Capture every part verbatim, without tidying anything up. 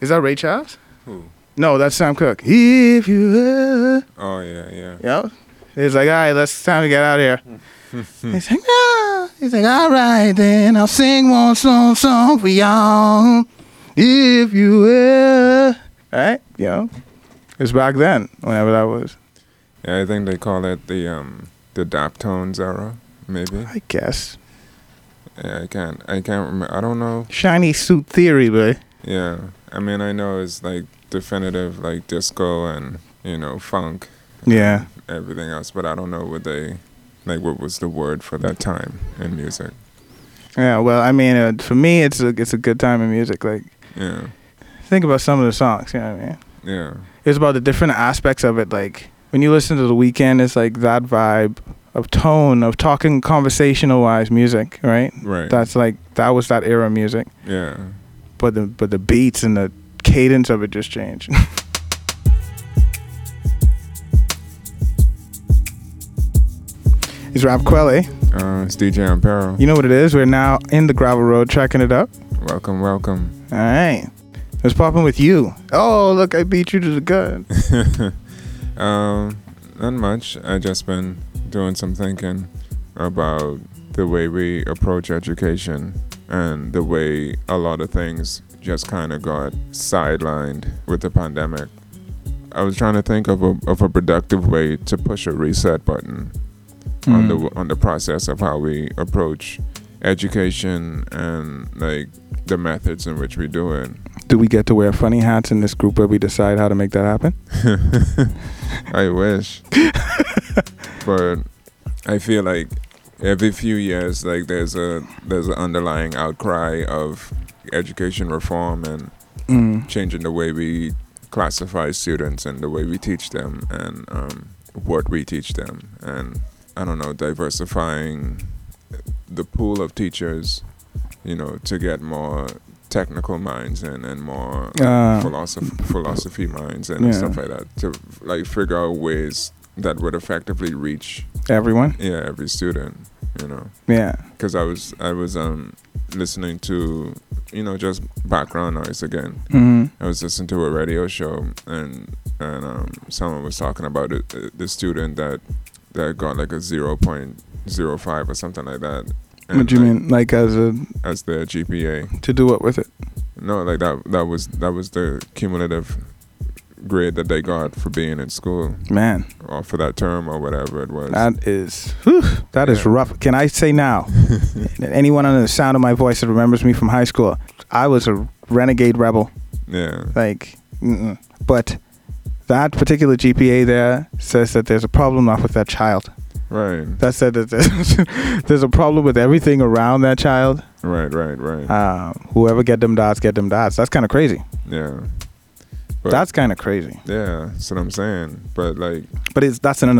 Is that Ray Charles? Who? No, that's Sam Cooke. If you were. Oh, yeah, yeah. Yep. He's like, all right, let's time to get out of here. He's like, ah. He's like, all right, then I'll sing one song, song for y'all. If you were. All right? Yeah. It's back then, whenever that was. Yeah, I think they call it the um, the Daptones era, maybe. I guess. Yeah, I can't, I can't remember. I don't know. Shiny suit theory, but. Yeah. I mean, I know it's like definitive, like disco and, you know, funk. And yeah. Everything else, but I don't know what they, like, what was the word for that time in music. Yeah, well, I mean, uh, for me, it's a, it's a good time in music. Like, yeah. Think about some of the songs, you know what I mean? Yeah. It's about the different aspects of it. Like, when you listen to The Weeknd, it's like that vibe of tone, of talking conversational-wise music, right? Right. That's like, that was that era of music. Yeah. But the, but the beats and the cadence of it just changed. It's Rob Quailey. Uh, it's D J Amparo. You know what it is? We're now in the gravel road, tracking it up. Welcome, welcome. All right. What's popping with you? Oh, look, I beat you to the gun. um, not much. I just been doing some thinking about the way we approach education and the way a lot of things just kind of got sidelined with the pandemic. I was trying to think of a, of a productive way to push a reset button mm. on the on the process of how we approach education and like the methods in which we do it. Do we get to wear funny hats in this group where we decide how to make that happen? I wish. But I feel like every few years, like there's a there's an underlying outcry of education reform and mm. changing the way we classify students and the way we teach them and um, what we teach them, and I don't know, diversifying the pool of teachers, you know, to get more technical minds in and more like, uh, philosoph- philosophy minds and yeah. stuff like that, to like figure out ways that would effectively reach everyone. Yeah, every student, you know. Yeah. Because I was I was um listening to, you know, just background noise again. Mm-hmm. I was listening to a radio show and and um, someone was talking about it, the, the student that that got like a zero point zero five or something like that. And what do you like, mean, like as a as their G P A? To do what with it? No, like that that was that was the cumulative grade that they got for being in school, man, or for that term or whatever it was. That is whew, that yeah. is rough. Can I say now that anyone under the sound of my voice that remembers me from high school, I was a renegade rebel. Yeah, like mm-mm. But that particular G P A there says that there's a problem not with that child, right? That said that there's, there's a problem with everything around that child, right? Right, right. Uh, whoever get them dots get them dots. That's kind of crazy. Yeah. But that's kind of crazy. Yeah, that's what I'm saying. But like, but it's that's an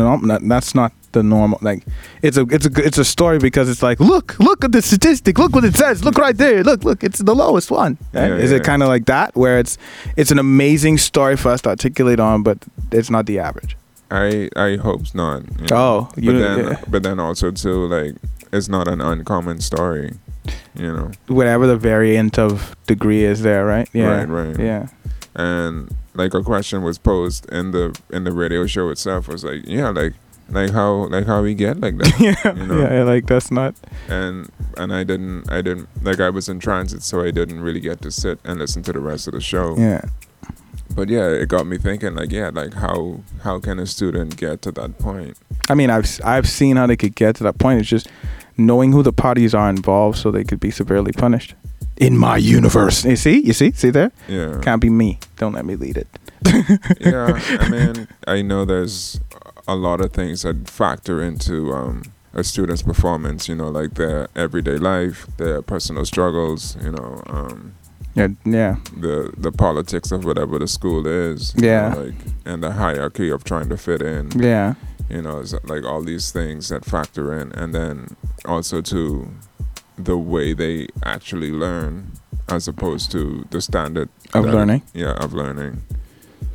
that's not the normal. Like, it's a it's a it's a story because it's like, look, look at the statistic. Look what it says. Look right there. Look, look. It's the lowest one. Right? Yeah, Is yeah, it yeah. kind of like that where it's it's an amazing story for us to articulate on, but it's not the average. I I hope not. You know? Oh, you but then yeah. but then also too, like, it's not an uncommon story. You know, whatever the variant of degree is there, right? Yeah, right, right. Yeah. And like a question was posed in the in the radio show itself. It was like, yeah, like like how like how we get like that. Yeah, you know? Yeah, like that's not. And and I didn't I didn't like I was in transit, so I didn't really get to sit and listen to the rest of the show. Yeah. But yeah, it got me thinking. Like yeah, like how how can a student get to that point? I mean, I've I've seen how they could get to that point. It's just knowing who the parties are involved, so they could be severely punished. In my universe. You see? You see? See there? Yeah. Can't be me. Don't let me lead it. Yeah. I mean, I know there's a lot of things that factor into um, a student's performance, you know, like their everyday life, their personal struggles, you know. Um, yeah. Yeah. The, the politics of whatever the school is. Yeah. Know, like, and the hierarchy of trying to fit in. Yeah. You know, it's like all these things that factor in. And then also to... the way they actually learn as opposed to the standard of that, learning yeah of learning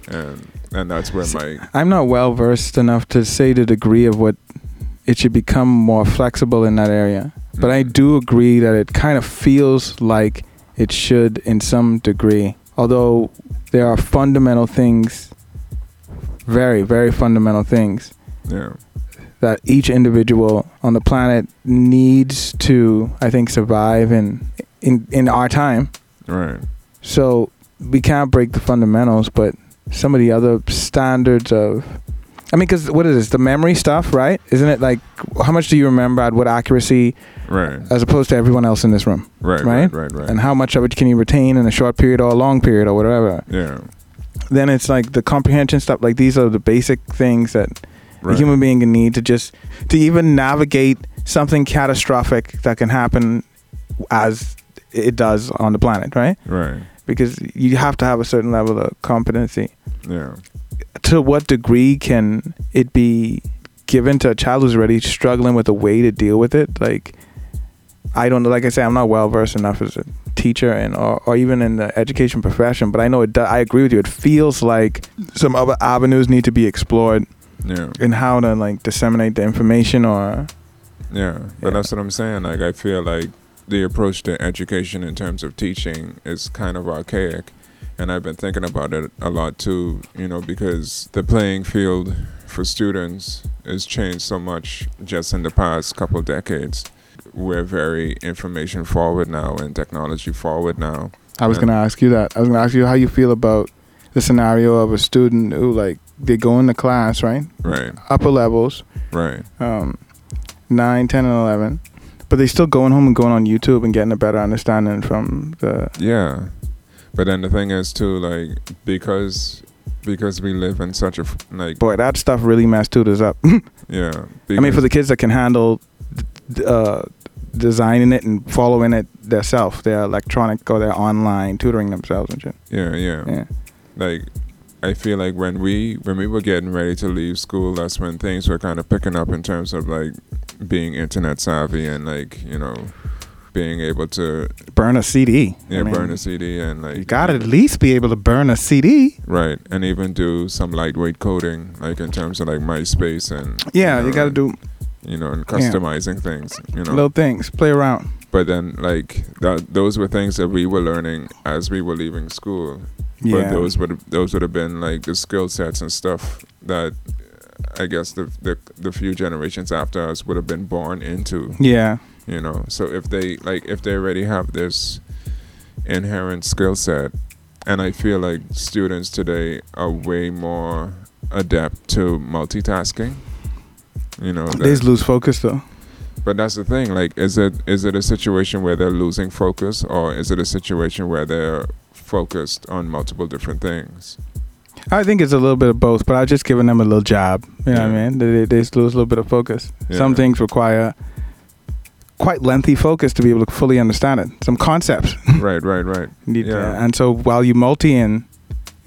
and and that's where so my I'm not well versed enough to say the degree of what it should become more flexible in that area, but mm-hmm. I do agree that it kind of feels like it should in some degree although there are fundamental things, very, very fundamental things, yeah, that each individual on the planet needs to, I think, survive in in, in our time. Right. So we can't break the fundamentals, but some of the other standards of, I mean, because what is this? The memory stuff, right? Isn't it like, how much do you remember at what accuracy, right, as opposed to everyone else in this room? Right, right, right, right, right. And how much of it can you retain in a short period or a long period or whatever? Yeah. Then it's like the comprehension stuff. Like, these are the basic things that right. a human being can need to just, to even navigate something catastrophic that can happen as it does on the planet, right? Right. Because you have to have a certain level of competency. Yeah. To what degree can it be given to a child who's already struggling with a way to deal with it? Like, I don't know. Like I say, I'm not well versed enough as a teacher and or, or even in the education profession, but I know it. Do, I agree with you. It feels like some other avenues need to be explored yeah. in how to like disseminate the information or. Yeah, but yeah. that's what I'm saying. Like, I feel like the approach to education in terms of teaching is kind of archaic. And I've been thinking about it a lot too, you know, because the playing field for students has changed so much just in the past couple decades. We're very information forward now and technology forward now. I was going to ask you that. I was going to ask you how you feel about the scenario of a student who, like, they go into class, right? Right. Upper levels. Right. Um, nine, ten, and eleven. But they still going home and going on YouTube and getting a better understanding from the... Yeah. But then the thing is too, like, because because we live in such a, like... Boy, that stuff really messed tutors up. Yeah. I mean, for the kids that can handle uh, designing it and following it themselves, their electronic or their online tutoring themselves and shit. Yeah, yeah. Yeah. Like, I feel like when we, when we were getting ready to leave school, that's when things were kind of picking up in terms of, like, being internet savvy and, like, you know... being able to burn a C D. Yeah, I mean, burn a C D and like you gotta at least be able to burn a C D. Right. And even do some lightweight coding, like in terms of like MySpace and Yeah, you, know, you gotta do you know, and customizing yeah. things, you know. Little things, play around. But then like that those were things that we were learning as we were leaving school. Yeah. But those would those would have been like the skill sets and stuff that I guess the the the few generations after us would have been born into. Yeah. You know, so if they like, if they already have this inherent skill set, and I feel like students today are way more adept to multitasking. You know, they just lose focus though. But that's the thing. Like, is it is it a situation where they're losing focus, or is it a situation where they're focused on multiple different things? I think it's a little bit of both, but I've just given them a little job. You know yeah. what I mean? They they just lose a little bit of focus. Yeah. Some things require quite lengthy focus to be able to fully understand it. Some concepts. Right, right, right. Need, yeah. uh, and so while you multi and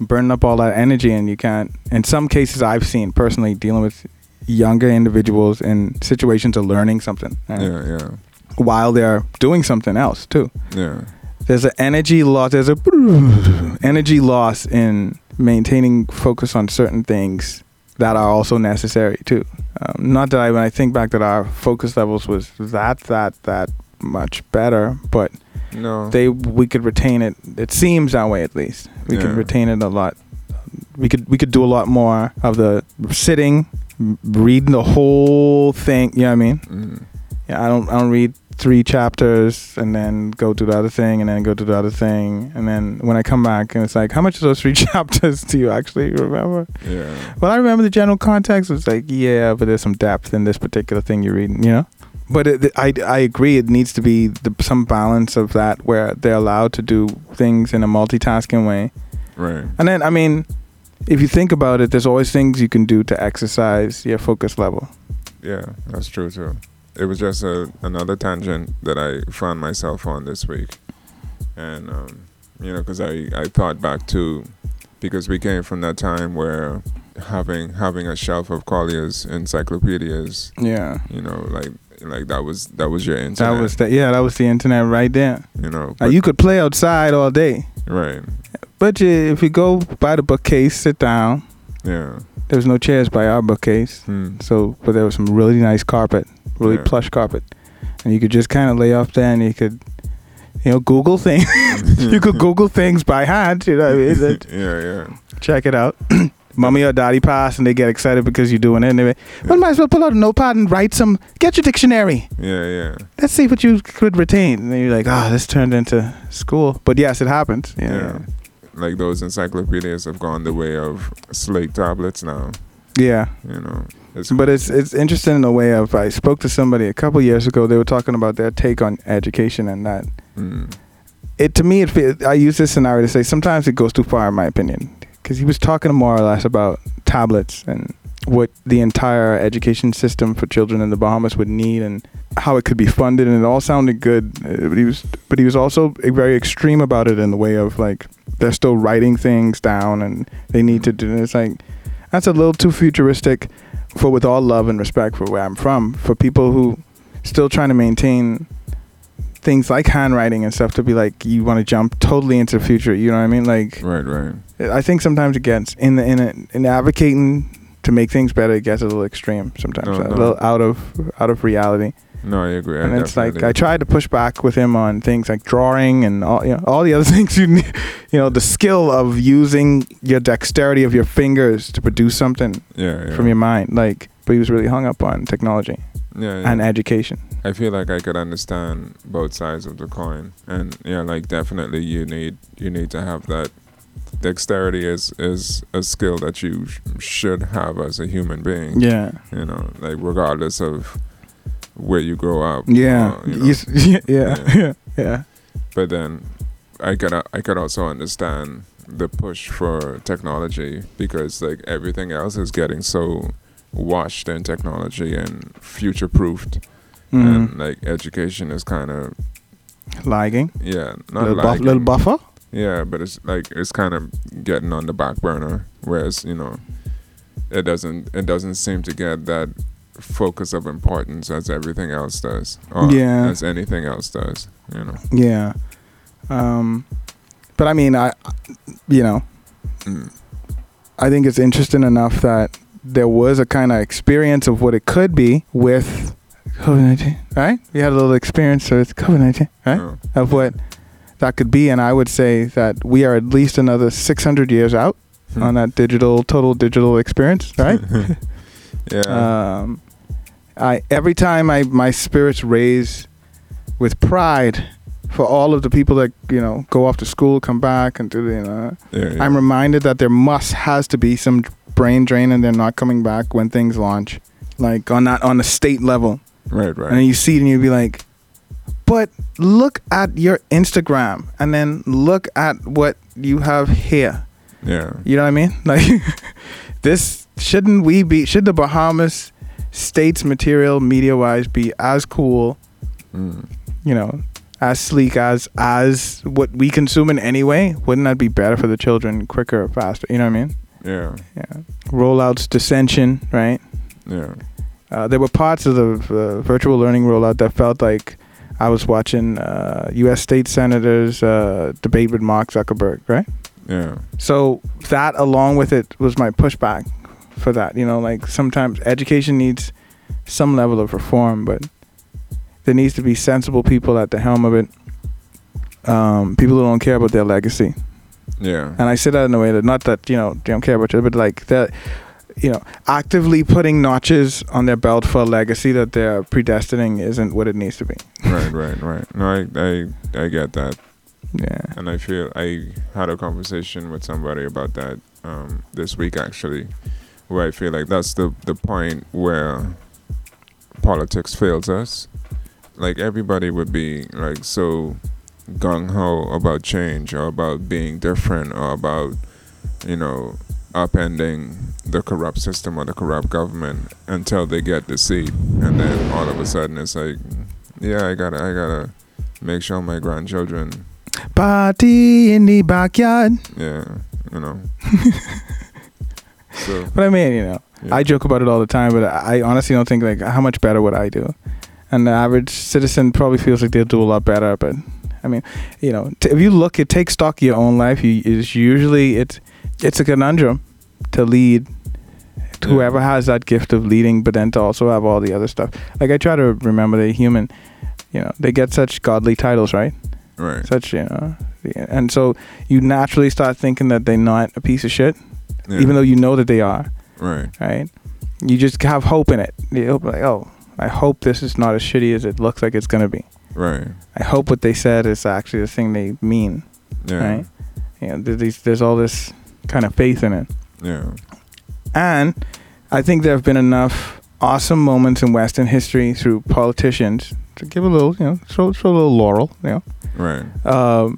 burn up all that energy and you can't, in some cases I've seen personally dealing with younger individuals in situations of learning something. Right? Yeah, yeah. While they're doing something else too. Yeah. There's an energy loss. There's a energy loss in maintaining focus on certain things that are also necessary too. Um, not that I, when I think back that our focus levels was that, that, that much better, but no, they we could retain it. It seems that way at least. We yeah. could retain it a lot. We could we could do a lot more of the sitting, reading the whole thing. You know what I mean? Mm. Yeah, I don't I don't read three chapters and then go to the other thing and then go to the other thing and then when I come back and it's like, how much of those three chapters do you actually remember? Yeah. Well, I remember the general context. It's like, yeah, but there's some depth in this particular thing you're reading, you know? But it, I, I agree, it needs to be the, some balance of that where they're allowed to do things in a multitasking way. Right. And then, I mean, if you think about it, there's always things you can do to exercise your focus level. Yeah, that's true too. It was just a, another tangent that I found myself on this week. And, um, you know, because I, I thought back to, because we came from that time where having having a shelf of Collier's encyclopedias, yeah, you know, like like that was that was your internet. That was the, yeah, that was the internet right there. You know, but, now you could play outside all day. Right. But you, if you go by the bookcase, sit down. Yeah. There was no chairs by our bookcase. Hmm. So, but there was some really nice carpet. Really yeah. plush carpet, and you could just kind of lay off there, and you could you know, Google things. You could Google things by hand, you know what I mean? Yeah, yeah. Check it out. Mommy or daddy passed and they get excited because you're doing it anyway. Yeah. Well, might as well pull out a notepad and write some, get your dictionary. Yeah, yeah. Let's see what you could retain. And then you're like, oh, this turned into school. But yes, it happened. Yeah. yeah. Like those encyclopedias have gone the way of slate tablets now. Yeah. You know. It's but it's it's interesting in a way of, I spoke to somebody a couple years ago, they were talking about their take on education and that. Mm. It to me, it, I use this scenario to say sometimes it goes too far in my opinion. Because he was talking more or less about tablets and what the entire education system for children in the Bahamas would need and how it could be funded, and it all sounded good. But he was, but he was also very extreme about it in the way of like they're still writing things down and they need to do. It's like that's a little too futuristic for, with all love and respect for where I'm from, for people who still trying to maintain things like handwriting and stuff to be like you want to jump totally into the future. You know what I mean? Like right, right. I think sometimes it gets in the in a, in advocating to make things better, it gets a little extreme sometimes, no, no. a little out of out of reality. No, I agree. And I it's like agree. I tried to push back with him on things like drawing and all, you know, all the other things you need, you know, the skill of using your dexterity of your fingers to produce something yeah, yeah. from your mind. Like, but he was really hung up on technology. Yeah, yeah. And education. I feel like I could understand both sides of the coin, and yeah, like definitely you need you need to have that dexterity is is a skill that you sh- should have as a human being. Yeah, you know, like regardless of where you grow up. Yeah, you know, you know, yeah, yeah, yeah, yeah. But then I could I could also understand the push for technology because like everything else is getting so washed in technology and future-proofed. Mm-hmm. And like education is kind of lagging. Yeah, not little lagging. Buff, little buffer. Yeah, but it's like it's kind of getting on the back burner, whereas you know, it doesn't it doesn't seem to get that focus of importance as everything else does, or yeah. as anything else does. You know. Yeah, um, but I mean, I, you know, mm. I think it's interesting enough that there was a kind of experience of what it could be with COVID nineteen, right? We had a little experience with COVID nineteen, right? Oh. Of what that could be. And I would say that we are at least another six hundred years out hmm. on that digital, total digital experience, right? Yeah. Um, I every time I my spirits raise with pride for all of the people that, you know, go off to school, come back, and do the, you know. Yeah, yeah. I'm reminded that there must, has to be some brain drain and they're not coming back when things launch. Like on that, on the state level. Right, right. And you see it and you'd be like, but look at your Instagram and then look at what you have here. Yeah. You know what I mean? Like this, shouldn't we be, should the Bahamas states material media wise be as cool, mm. you know, as sleek as, as what we consume in any way? Wouldn't that be better for the children, quicker, faster? You know what I mean? Yeah. Yeah. Rollouts, dissension, right? Yeah. Uh, there were parts of the uh, virtual learning rollout that felt like I was watching uh, U S state senators uh, debate with Mark Zuckerberg, right? Yeah. So that, along with it, was my pushback for that. You know, like sometimes education needs some level of reform, but there needs to be sensible people at the helm of it. Um, people who don't care about their legacy. Yeah. And I say that in a way that not that, you know, they don't care about you, but like that. You know, actively putting notches on their belt for a legacy that they're predestining isn't what it needs to be. Right, right, right. No, I, I, I get that. Yeah. And I feel I had a conversation with somebody about that um, this week actually, where I feel like that's the the point where politics fails us. Like everybody would be like so gung ho about change or about being different or about, you know, upending the corrupt system or the corrupt government until they get the seat, and then all of a sudden it's like, yeah, I gotta, I gotta make sure my grandchildren party in the backyard. Yeah, you know. So, but I mean, you know, yeah. I joke about it all the time, but I honestly don't think like how much better would I do, and the average citizen probably feels like they'll do a lot better. But I mean, you know, t- if you look, it takes stock of your own life. You is usually it's it's a conundrum to lead. Yeah. Whoever has that gift of leading, but then to also have all the other stuff. Like I try to remember they're human. You know, they get such godly titles, right? right? Such, you know, and so you naturally start thinking that they're not a piece of shit, yeah. even though you know that they are, right? Right? You just have hope in it. You hope, like, oh, I hope this is not as shitty as it looks like it's gonna be. Right. I hope what they said is actually the thing they mean. Yeah. Right. You know, there's, there's all this kind of faith in it. Yeah. And I think there have been enough awesome moments in Western history through politicians to give a little, you know, throw, throw a little laurel, you know. Right. Uh,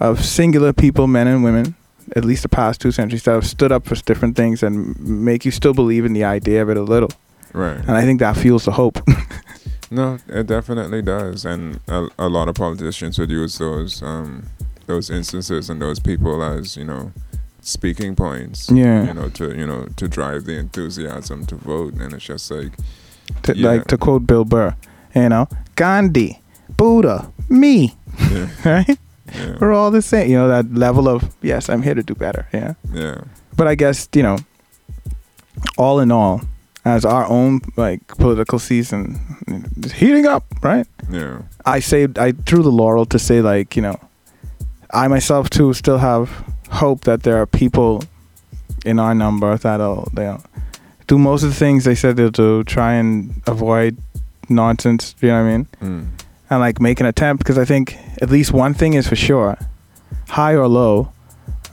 of singular people, men and women, at least the past two centuries, that have stood up for different things and make you still believe in the idea of it a little. Right. And I think that fuels the hope. No, it definitely does. And a, a lot of politicians would use those um, those instances and those people as, you know, speaking points. Yeah. You know, to you know, to drive the enthusiasm to vote. And it's just like to, yeah. like to quote Bill Burr, you know, Gandhi, Buddha, me. Yeah. Right? Yeah. We're all the same. You know, that level of, yes, I'm here to do better. Yeah. Yeah. But I guess, you know, all in all, as our own like political season is heating up, right? Yeah. I saved I threw the laurel to say, like, you know, I myself too still have hope that there are people in our number that'll they'll do most of the things they said they'll do, try and avoid nonsense, you know what I mean? Mm. And like make an attempt, because I think at least one thing is for sure, high or low,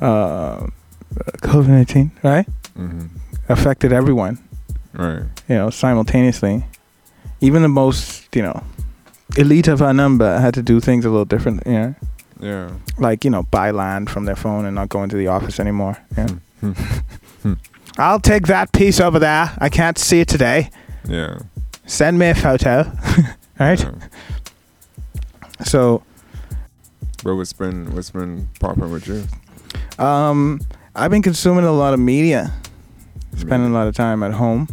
uh, COVID nineteen, right? Mm-hmm. Affected everyone. Right. You know, simultaneously. Even the most, you know, elite of our number had to do things a little differently, you know? Yeah. Like, you know, buy land from their phone and not go into the office anymore. Yeah. Mm-hmm. I'll take that piece over there. I can't see it today. Yeah. Send me a photo. Right? Yeah. So But what's been what's been popping with you? Um, I've been consuming a lot of media. Spending a lot of time at home.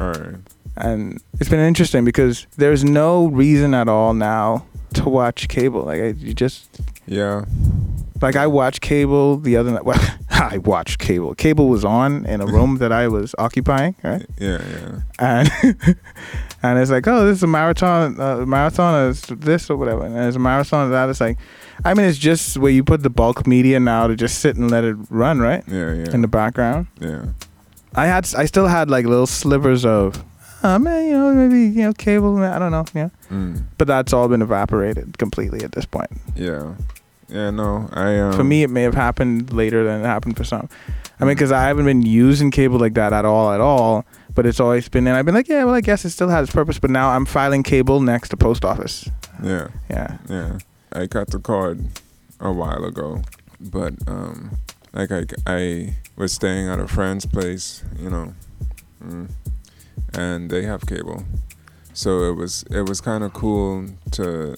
All right. And it's been interesting because there's no reason at all now to watch cable. Like, I, you just... Yeah. Like, I watched cable the other night. Well, I watched cable. Cable was on in a room that I was occupying, right? Yeah, yeah. And and it's like, oh, this is a marathon. Uh, marathon is this or whatever. And there's a marathon of that. It's like, I mean, it's just where you put the bulk media now to just sit and let it run, right? Yeah, yeah. In the background. Yeah. I had, I still had like little slivers of, oh man, you know, maybe, you know, cable, I don't know, yeah. Mm. But that's all been evaporated completely at this point. Yeah, yeah, no, I. Um, for me, it may have happened later than it happened for some. I mean, because I haven't been using cable like that at all, at all. But it's always been, and I've been like, yeah, well, I guess it still has its purpose. But now I'm filing cable next to post office. Yeah, yeah, yeah. I cut the cord a while ago, but um, like I, I. was staying at a friend's place, you know, and they have cable, so it was it was kind of cool to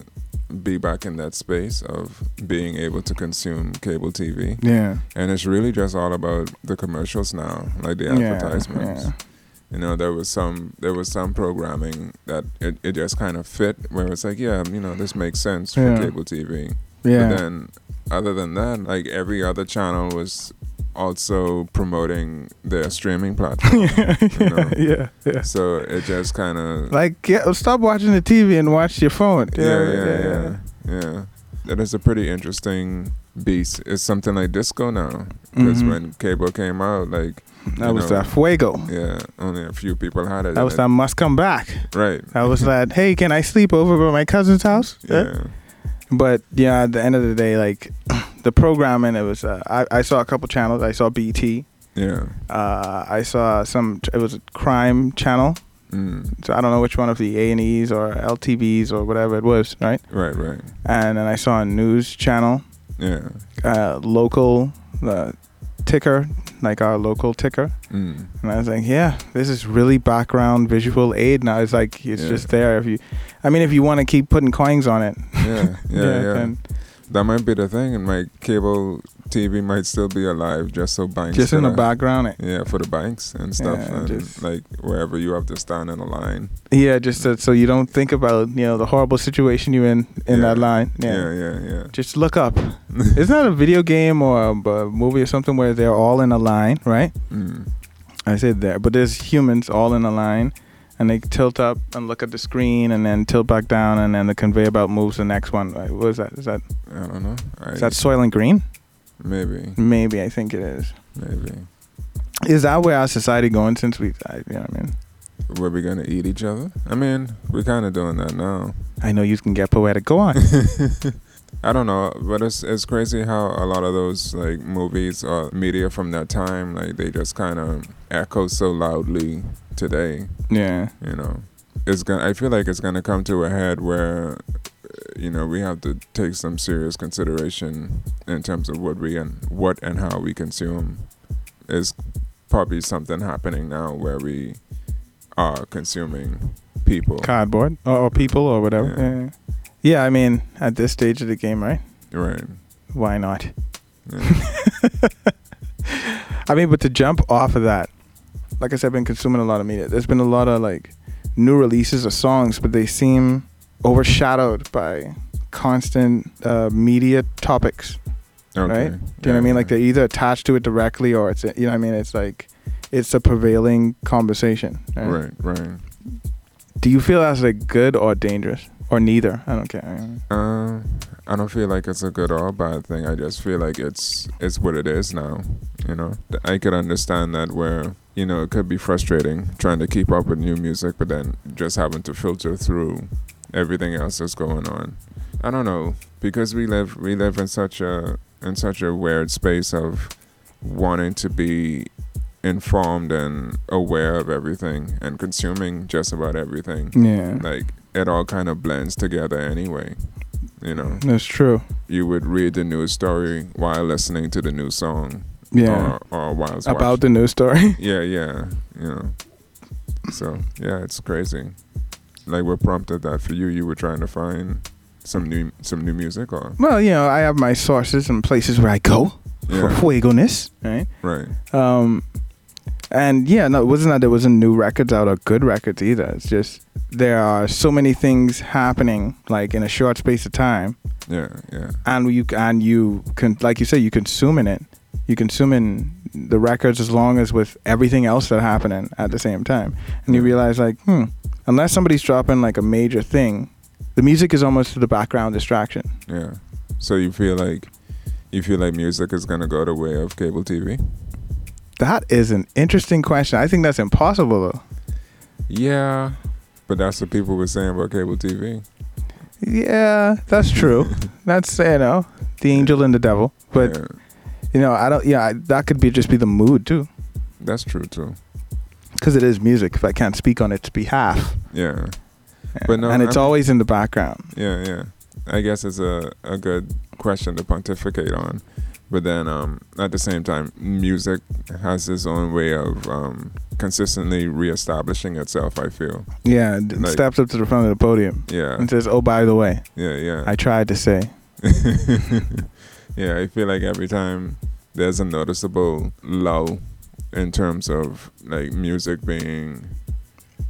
be back in that space of being able to consume cable T V. Yeah. And it's really just all about the commercials now, like the advertisements. Yeah, yeah. You know, there was some there was some programming that it, it just kind of fit where it's like, yeah, you know, this makes sense yeah. for cable T V. Yeah. But then, other than that, like every other channel was also promoting their streaming platform. yeah, you know? yeah, yeah. So it just kind of like yeah, stop watching the T V and watch your phone. Yeah, yeah, yeah, yeah. yeah. yeah. That is a pretty interesting beast. It's something like disco now, because mm-hmm. when cable came out, like that was know, that fuego. Yeah, only a few people had it. That was that must come back. Right. That was that. Hey, can I sleep over at my cousin's house? Yeah. yeah. But yeah, at the end of the day, like the programming, it was. Uh, I I saw a couple channels. I saw B T. Yeah. Uh, I saw some. It was a crime channel. Mm. So I don't know which one of the A and E's or L T V's or whatever it was. Right. Right. Right. And then I saw a news channel. Yeah. Uh, local uh, ticker, like our local ticker. Mm. And I was like, yeah, this is really background visual aid now. It's like it's yeah. just there if you. I mean, if you want to keep putting coins on it. Yeah, yeah, yeah. yeah. That might be the thing, and my cable T V might still be alive just so banks. Just in the I, background. It, yeah, for the banks and stuff, yeah, and just, like wherever you have to stand in a line. Yeah, just so, so you don't think about, you know, the horrible situation you're in in yeah. that line. Yeah. yeah, yeah, yeah. Just look up. Isn't that a video game or a movie or something where they're all in a line, right? Mm. I said there, but there's humans all in a line. and they tilt up and look at the screen and then tilt back down, and then the conveyor belt moves the next one. What is that? Is that? I don't know. I, is that Soylent Green? Maybe. Maybe, I think it is. Maybe. Is that where our society going since we, I, you know what I mean? Where we gonna eat each other? I mean, we're kind of doing that now. I know you can get poetic. Go on. I don't know, but it's it's crazy how a lot of those like movies or media from that time, like they just kind of echo so loudly today. Yeah, you know, it's gonna. I feel like it's gonna come to a head where, you know, we have to take some serious consideration in terms of what we and what and how we consume. Is probably something happening now where we are consuming people, cardboard or, or people or whatever. Yeah. Yeah. Yeah, I mean, at this stage of the game, right? Right. Why not? Yeah. I mean, but to jump off of that, like I said, I've been consuming a lot of media. There's been a lot of, like, new releases of songs, but they seem overshadowed by constant uh, media topics, okay. Right? Do you yeah, know what I mean? Yeah. Like, they're either attached to it directly or it's, you know what I mean? It's like, it's a prevailing conversation. Right, right. right. Do you feel that's, like, good or dangerous? Or neither? I don't care. Uh, I don't feel like it's a good or bad thing. I just feel like it's it's what it is now. You know, I could understand that where, you know, it could be frustrating trying to keep up with new music, but then just having to filter through everything else that's going on. I don't know, because we live we live in such a in such a weird space of wanting to be informed and aware of everything and consuming just about everything. Yeah, like. It all kind of blends together anyway, you know. That's true. You would read the news story while listening to the new song. Yeah. Or, or while about watching. The news story. Yeah, yeah, you know. So, yeah, it's crazy. Like, what prompted that for you? You were trying to find some new some new music or? Well, you know, I have my sources and places where I go yeah. for fuegoness, right? Right. Um, and, yeah, no, it wasn't that there wasn't new records out or good records either. It's just... there are so many things happening, like in a short space of time. Yeah, yeah. And you and you can, like you said, you consuming it. You consuming the records as long as with everything else that's happening at the same time. And you realize, like, hmm, unless somebody's dropping like a major thing, the music is almost the background distraction. Yeah. So you feel like you feel like music is gonna go the way of cable T V? That is an interesting question. I think that's impossible though. Yeah. But that's what people were saying about cable T V. Yeah, that's true. That's, you know, the angel and the devil. But, yeah. you know, I don't, yeah, I, that could be just be the mood, too. That's true, too. Because it is music, if I can't speak on its behalf. Yeah. yeah. But no, and it's I'm, always in the background. Yeah, yeah. I guess it's a, a good question to pontificate on. But then, um, at the same time, music has its own way of um, consistently reestablishing itself, I feel. Yeah, it like, steps up to the front of the podium. Yeah. And says, oh, by the way. Yeah, yeah. I tried to say. Yeah, I feel like every time there's a noticeable lull in terms of, like, music being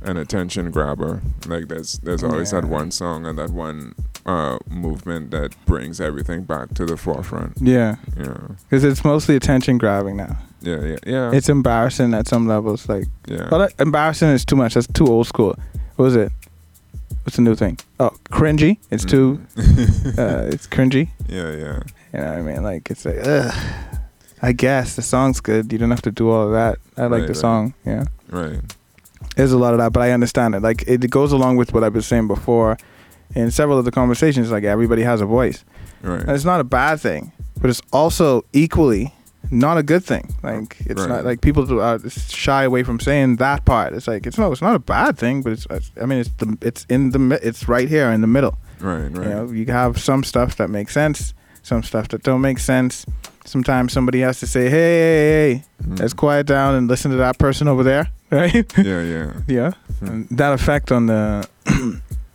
an attention grabber. Like, there's, there's always yeah. that one song and that one... Uh, movement that brings everything back to the forefront. Yeah. Yeah. Because it's mostly attention grabbing now. Yeah, yeah, yeah. It's embarrassing at some levels. Like, yeah. Well, embarrassing is too much. That's too old school. What was it? What's the new thing? Oh, cringy. It's mm. too. uh, it's cringy. Yeah, yeah. You know what I mean? Like, it's like, ugh. I guess the song's good. You don't have to do all of that. I like right, the right. song. Yeah. Right. There's a lot of that, but I understand it. Like, it goes along with what I've been saying before. In several of the conversations, like, everybody has a voice. Right. And it's not a bad thing, but it's also equally not a good thing. Like, it's right. not like people are shy away from saying that part. It's like, it's no, it's not a bad thing, but it's, I mean, it's the, it's in the, it's right here in the middle. Right, right. You know, you have some stuff that makes sense, some stuff that don't make sense. Sometimes somebody has to say, hey, hey, hey, mm-hmm. let's quiet down and listen to that person over there, right? Yeah, yeah. yeah. Mm-hmm. And that effect on the...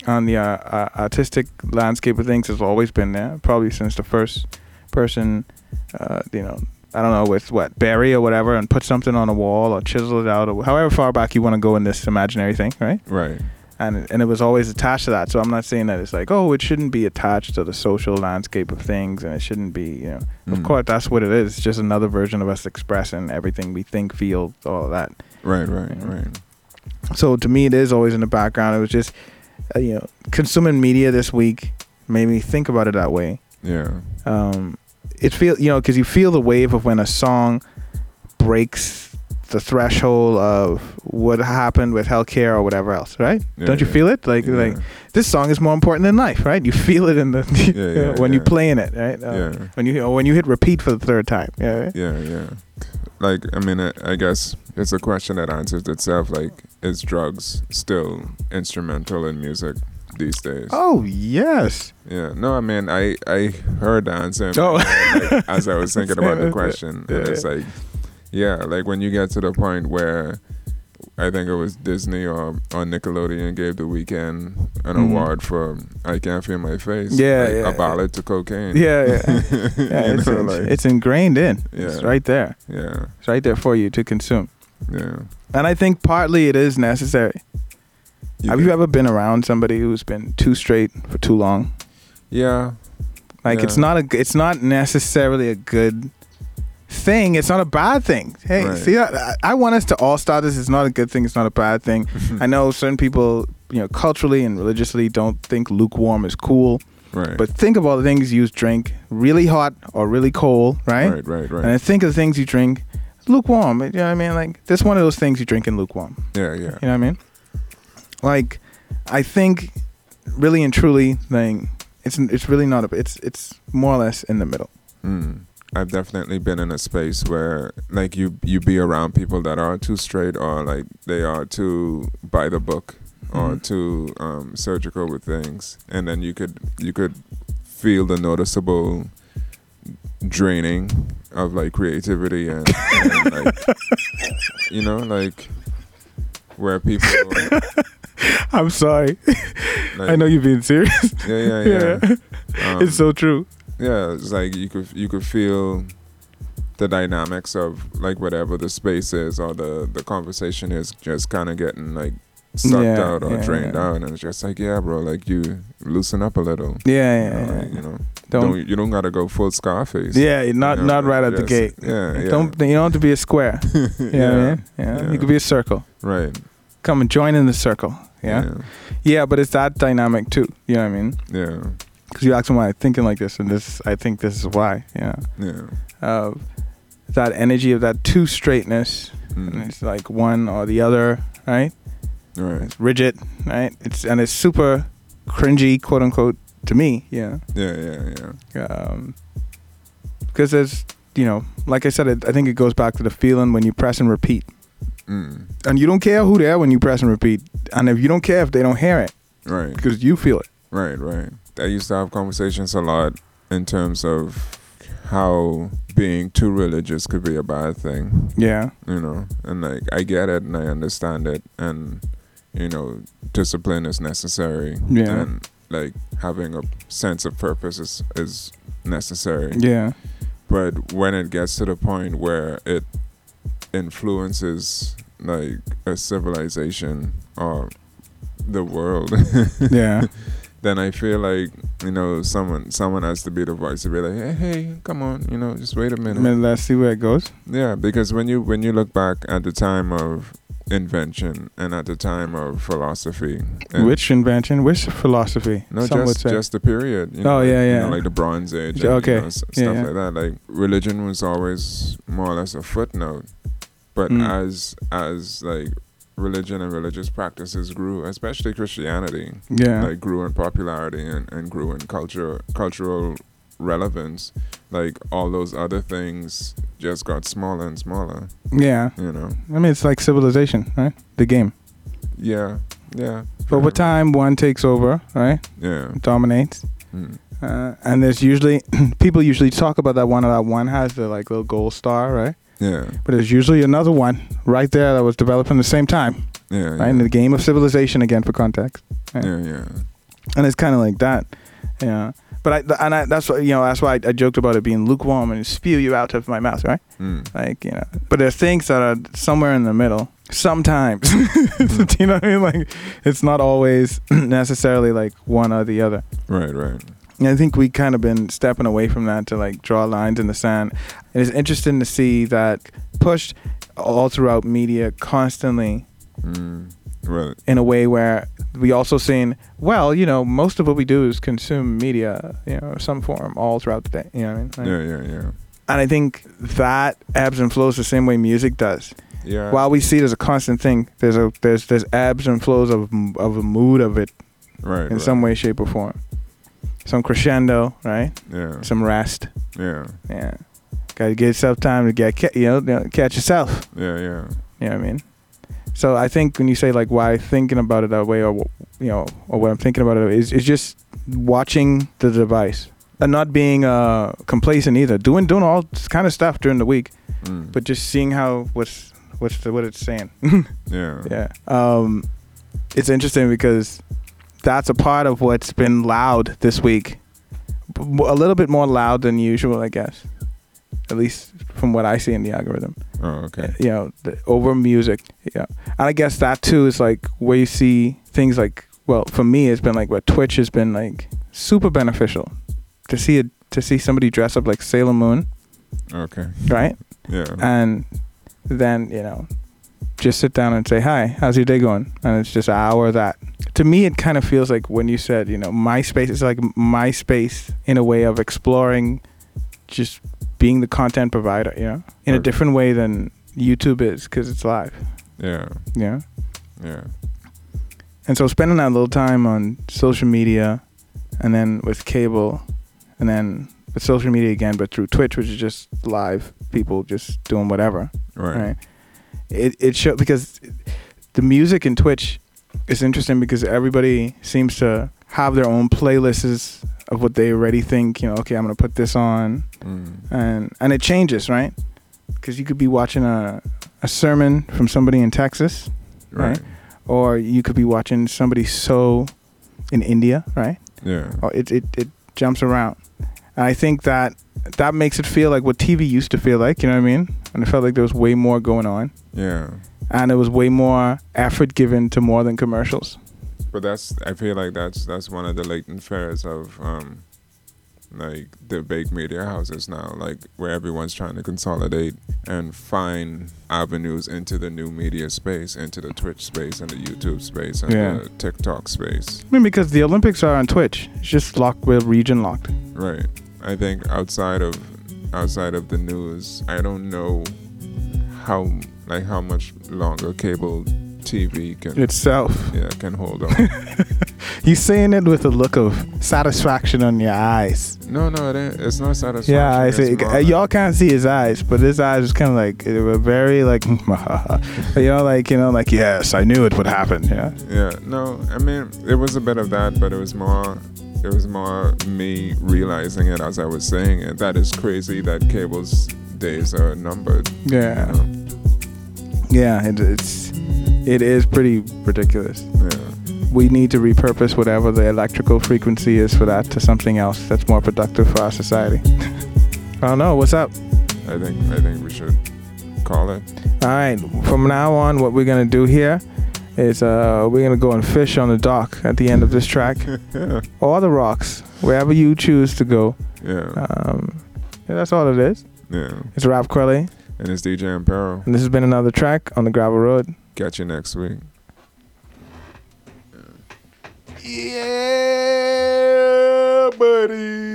on the uh, uh, artistic landscape of things has always been there, probably since the first person, uh, you know, I don't know, with what, Barry or whatever, and put something on a wall or chisel it out, or however far back you want to go in this imaginary thing, right? Right. And and it was always attached to that. So I'm not saying that it's like, oh, it shouldn't be attached to the social landscape of things, and it shouldn't be, you know. Mm. Of course, that's what it is. It's just another version of us expressing everything we think, feel, all that. Right, right, you know? Right. So to me, it is always in the background. It was just, uh, you know, consuming media this week made me think about it that way. Yeah. Um, it feel, you know, because you feel the wave of when a song breaks the threshold of what happened with healthcare or whatever else, right? Yeah, Don't you yeah. feel it? Like, yeah. like this song is more important than life, right? You feel it in the yeah, yeah, when yeah. you play in it, right? Um, yeah. When you when you hit repeat for the third time. Yeah. Right? Yeah. Yeah. Like, I mean, I, I guess it's a question that answers itself. Like, is drugs still instrumental in music these days? Oh, yes. Yeah. No, I mean, I, I heard the answer oh. like, as I was thinking about the question. Yeah. And it's like, yeah, like when you get to the point where I think it was Disney or on Nickelodeon gave The Weeknd an mm-hmm. award for I Can't Feel My Face. Yeah, like, yeah. A ballad yeah. to cocaine. Yeah, yeah. yeah it's, know, like, it's ingrained in. Yeah. It's right there. Yeah. It's right there for you to consume. Yeah. And I think partly it is necessary. You Have think? you ever been around somebody who's been too straight for too long? Yeah. Like yeah. it's not a it's not necessarily a good thing. It's not a bad thing. Hey, right. see, I, I want us to all start this. It's not a good thing. It's not a bad thing. I know certain people, you know, culturally and religiously don't think lukewarm is cool. Right. But think of all the things you drink really hot or really cold, right? Right, right, right. And think of the things you drink lukewarm. You know what I mean? Like, that's one of those things you drink in lukewarm. Yeah, yeah. You know what I mean? Like, I think really and truly, like, it's it's really not a, it's, it's more or less in the middle. Mm. I've definitely been in a space where, like, you you be around people that are too straight or, like, they are too by the book or mm-hmm. too um, surgical with things. And then you could you could feel the noticeable draining of, like, creativity and, and like, you know, like, where people... I'm sorry. Like, I know you're being serious. Yeah, yeah, yeah. yeah. Um, it's so true. Yeah, it's like you could you could feel the dynamics of like whatever the space is or the, the conversation is just kind of getting like sucked yeah, out or yeah, drained yeah. out, and it's just like yeah, bro, like you loosen up a little. Yeah, yeah, you know, yeah, like, yeah. You know don't, don't you don't gotta go full Scarface. Yeah, not you know, not right at just, the gate. Yeah, yeah. Don't you don't have to be a square. yeah, yeah, man? yeah, yeah. You could be a circle. Right. Come and join in the circle. Yeah, yeah, yeah but it's that dynamic too. You know what I mean? Yeah. Because you ask me why I'm thinking like this, and this I think this is why, yeah. Yeah. Uh, that energy of that two straightness, mm. and it's like one or the other, right? Right. It's rigid, right? It's and it's super cringy, quote unquote, to me, yeah. Yeah, yeah, yeah. Um, because there's, you know, like I said, it, I think it goes back to the feeling when you press and repeat, mm. and you don't care who they are when you press and repeat, and if you don't care if they don't hear it, right? Because you feel it, right, right. I used to have conversations a lot in terms of how being too religious could be a bad thing. Yeah. You know, and like I get it and I understand it, and you know, discipline is necessary. Yeah. And like having a sense of purpose is, is necessary. Yeah. But when it gets to the point where it influences like a civilization or the world. Yeah. Then I feel like, you know, someone someone has to be the voice to be like, hey, hey, come on, you know, just wait a minute. Minute let's see where it goes. Yeah, because when you when you look back at the time of invention and at the time of philosophy. Which invention? Which philosophy? No, Some just just the period. You know, oh, yeah, like, yeah. You know, like the Bronze Age. Okay. And, you know, stuff yeah, yeah. like that. Like, religion was always more or less a footnote. But mm. as as, like... religion and religious practices grew, especially Christianity, yeah, like grew in popularity and, and grew in culture cultural relevance, like all those other things just got smaller and smaller. Yeah, you know, I mean, it's like civilization, right? The game. Yeah, yeah. Over time, one takes over, right? Yeah, dominates. mm. Uh, and there's usually people usually talk about that one, or that one has the like little gold star, right? Yeah. But there's usually another one right there that was developed at the same time. Yeah. Right? Yeah. In the game of civilization, again, for context. Right? Yeah, yeah. And it's kind of like that. Yeah. But I, th- and I, that's why, you know, that's why I, I joked about it being lukewarm and spew you out of my mouth, right? Mm. Like, you know. But there's things that are somewhere in the middle. Sometimes. Mm. You know what I mean? Like, it's not always necessarily like one or the other. Right, right. I think we kind of been stepping away from that to like draw lines in the sand. And it's interesting to see that pushed all throughout media constantly Mm, right. In a way where we also seen, well, you know, most of what we do is consume media, you know, some form all throughout the day. You know what I mean? Like, yeah, yeah, yeah. And I think that ebbs and flows the same way music does. Yeah. While we see it as a constant thing, there's a there's there's ebbs and flows of of a mood of it, right? In right. some way, shape, or form. Some crescendo, right? Yeah. Some rest. Yeah. Yeah. Gotta give yourself time to get you know catch yourself. Yeah, yeah. You know what I mean? So I think when you say like why thinking about it that way, or you know, or what I'm thinking about it is, is just watching the device and not being uh, complacent either. Doing doing all this kind of stuff during the week, mm. but just seeing how what's what's the, what it's saying. yeah. Yeah. Um, it's interesting because that's a part of what's been loud this week, a little bit more loud than usual, I guess. At least from what I see in the algorithm. Oh, okay. You know, the, over music. Yeah. And I guess that too is like where you see things like, well, for me, it's been like where Twitch has been like super beneficial to see it, to see somebody dress up like Sailor Moon. Okay. Right? Yeah. And then, you know, just sit down and say, hi, how's your day going? And it's just an hour of that. To me, it kind of feels like when you said, you know, MySpace, it's like MySpace in a way of exploring just being the content provider, you know, in a different way than YouTube is because it's live. Yeah. Yeah. Yeah. And so spending that little time on social media and then with cable and then with social media again, but through Twitch, which is just live people just doing whatever. Right. Right? It, it shows because the music in Twitch is interesting because everybody seems to have their own playlists of what they already think, you know, okay, I'm going to put this on. Mm. And and it changes, right? Because you could be watching a, a sermon from somebody in Texas, right. right? Or you could be watching somebody so in India, right? Yeah. Or it, it, it jumps around. And I think that that makes it feel like what T V used to feel like, you know what I mean? And it felt like there was way more going on. Yeah. And it was way more effort given to more than commercials. But that's, I feel like that's that's one of the latent fears of um, like the big media houses now, like where everyone's trying to consolidate and find avenues into the new media space, into the Twitch space and the YouTube space and yeah. the TikTok space. I mean, because the Olympics are on Twitch. It's just locked, we're region locked. Right. I think outside of outside of the news, I don't know how like how much longer cable T V can itself yeah can hold on. You saying it with a look of satisfaction on your eyes. No, no, it ain't. It's not satisfaction. Yeah, I see. Like, y'all can't see his eyes, but his eyes was kind of like they were very like, you know, like you know, like yes, I knew it would happen. Yeah. Yeah. No, I mean it was a bit of that, but it was more. It was more me realizing it as I was saying it. That is crazy that cable's days are numbered. Yeah. You know? Yeah, it, it's it is pretty ridiculous. Yeah. We need to repurpose whatever the electrical frequency is for that to something else that's more productive for our society. I don't know. What's up? I think I think we should call it. All right. From now on, what we're gonna do here is uh, we're gonna go and fish on the dock at the end of this track, yeah. or the rocks, wherever you choose to go. Yeah. Um, yeah, that's all it is. Yeah. It's Ralph Quirley. And it's D J Amparo. And this has been another track on the gravel road. Catch you next week. Yeah, buddy.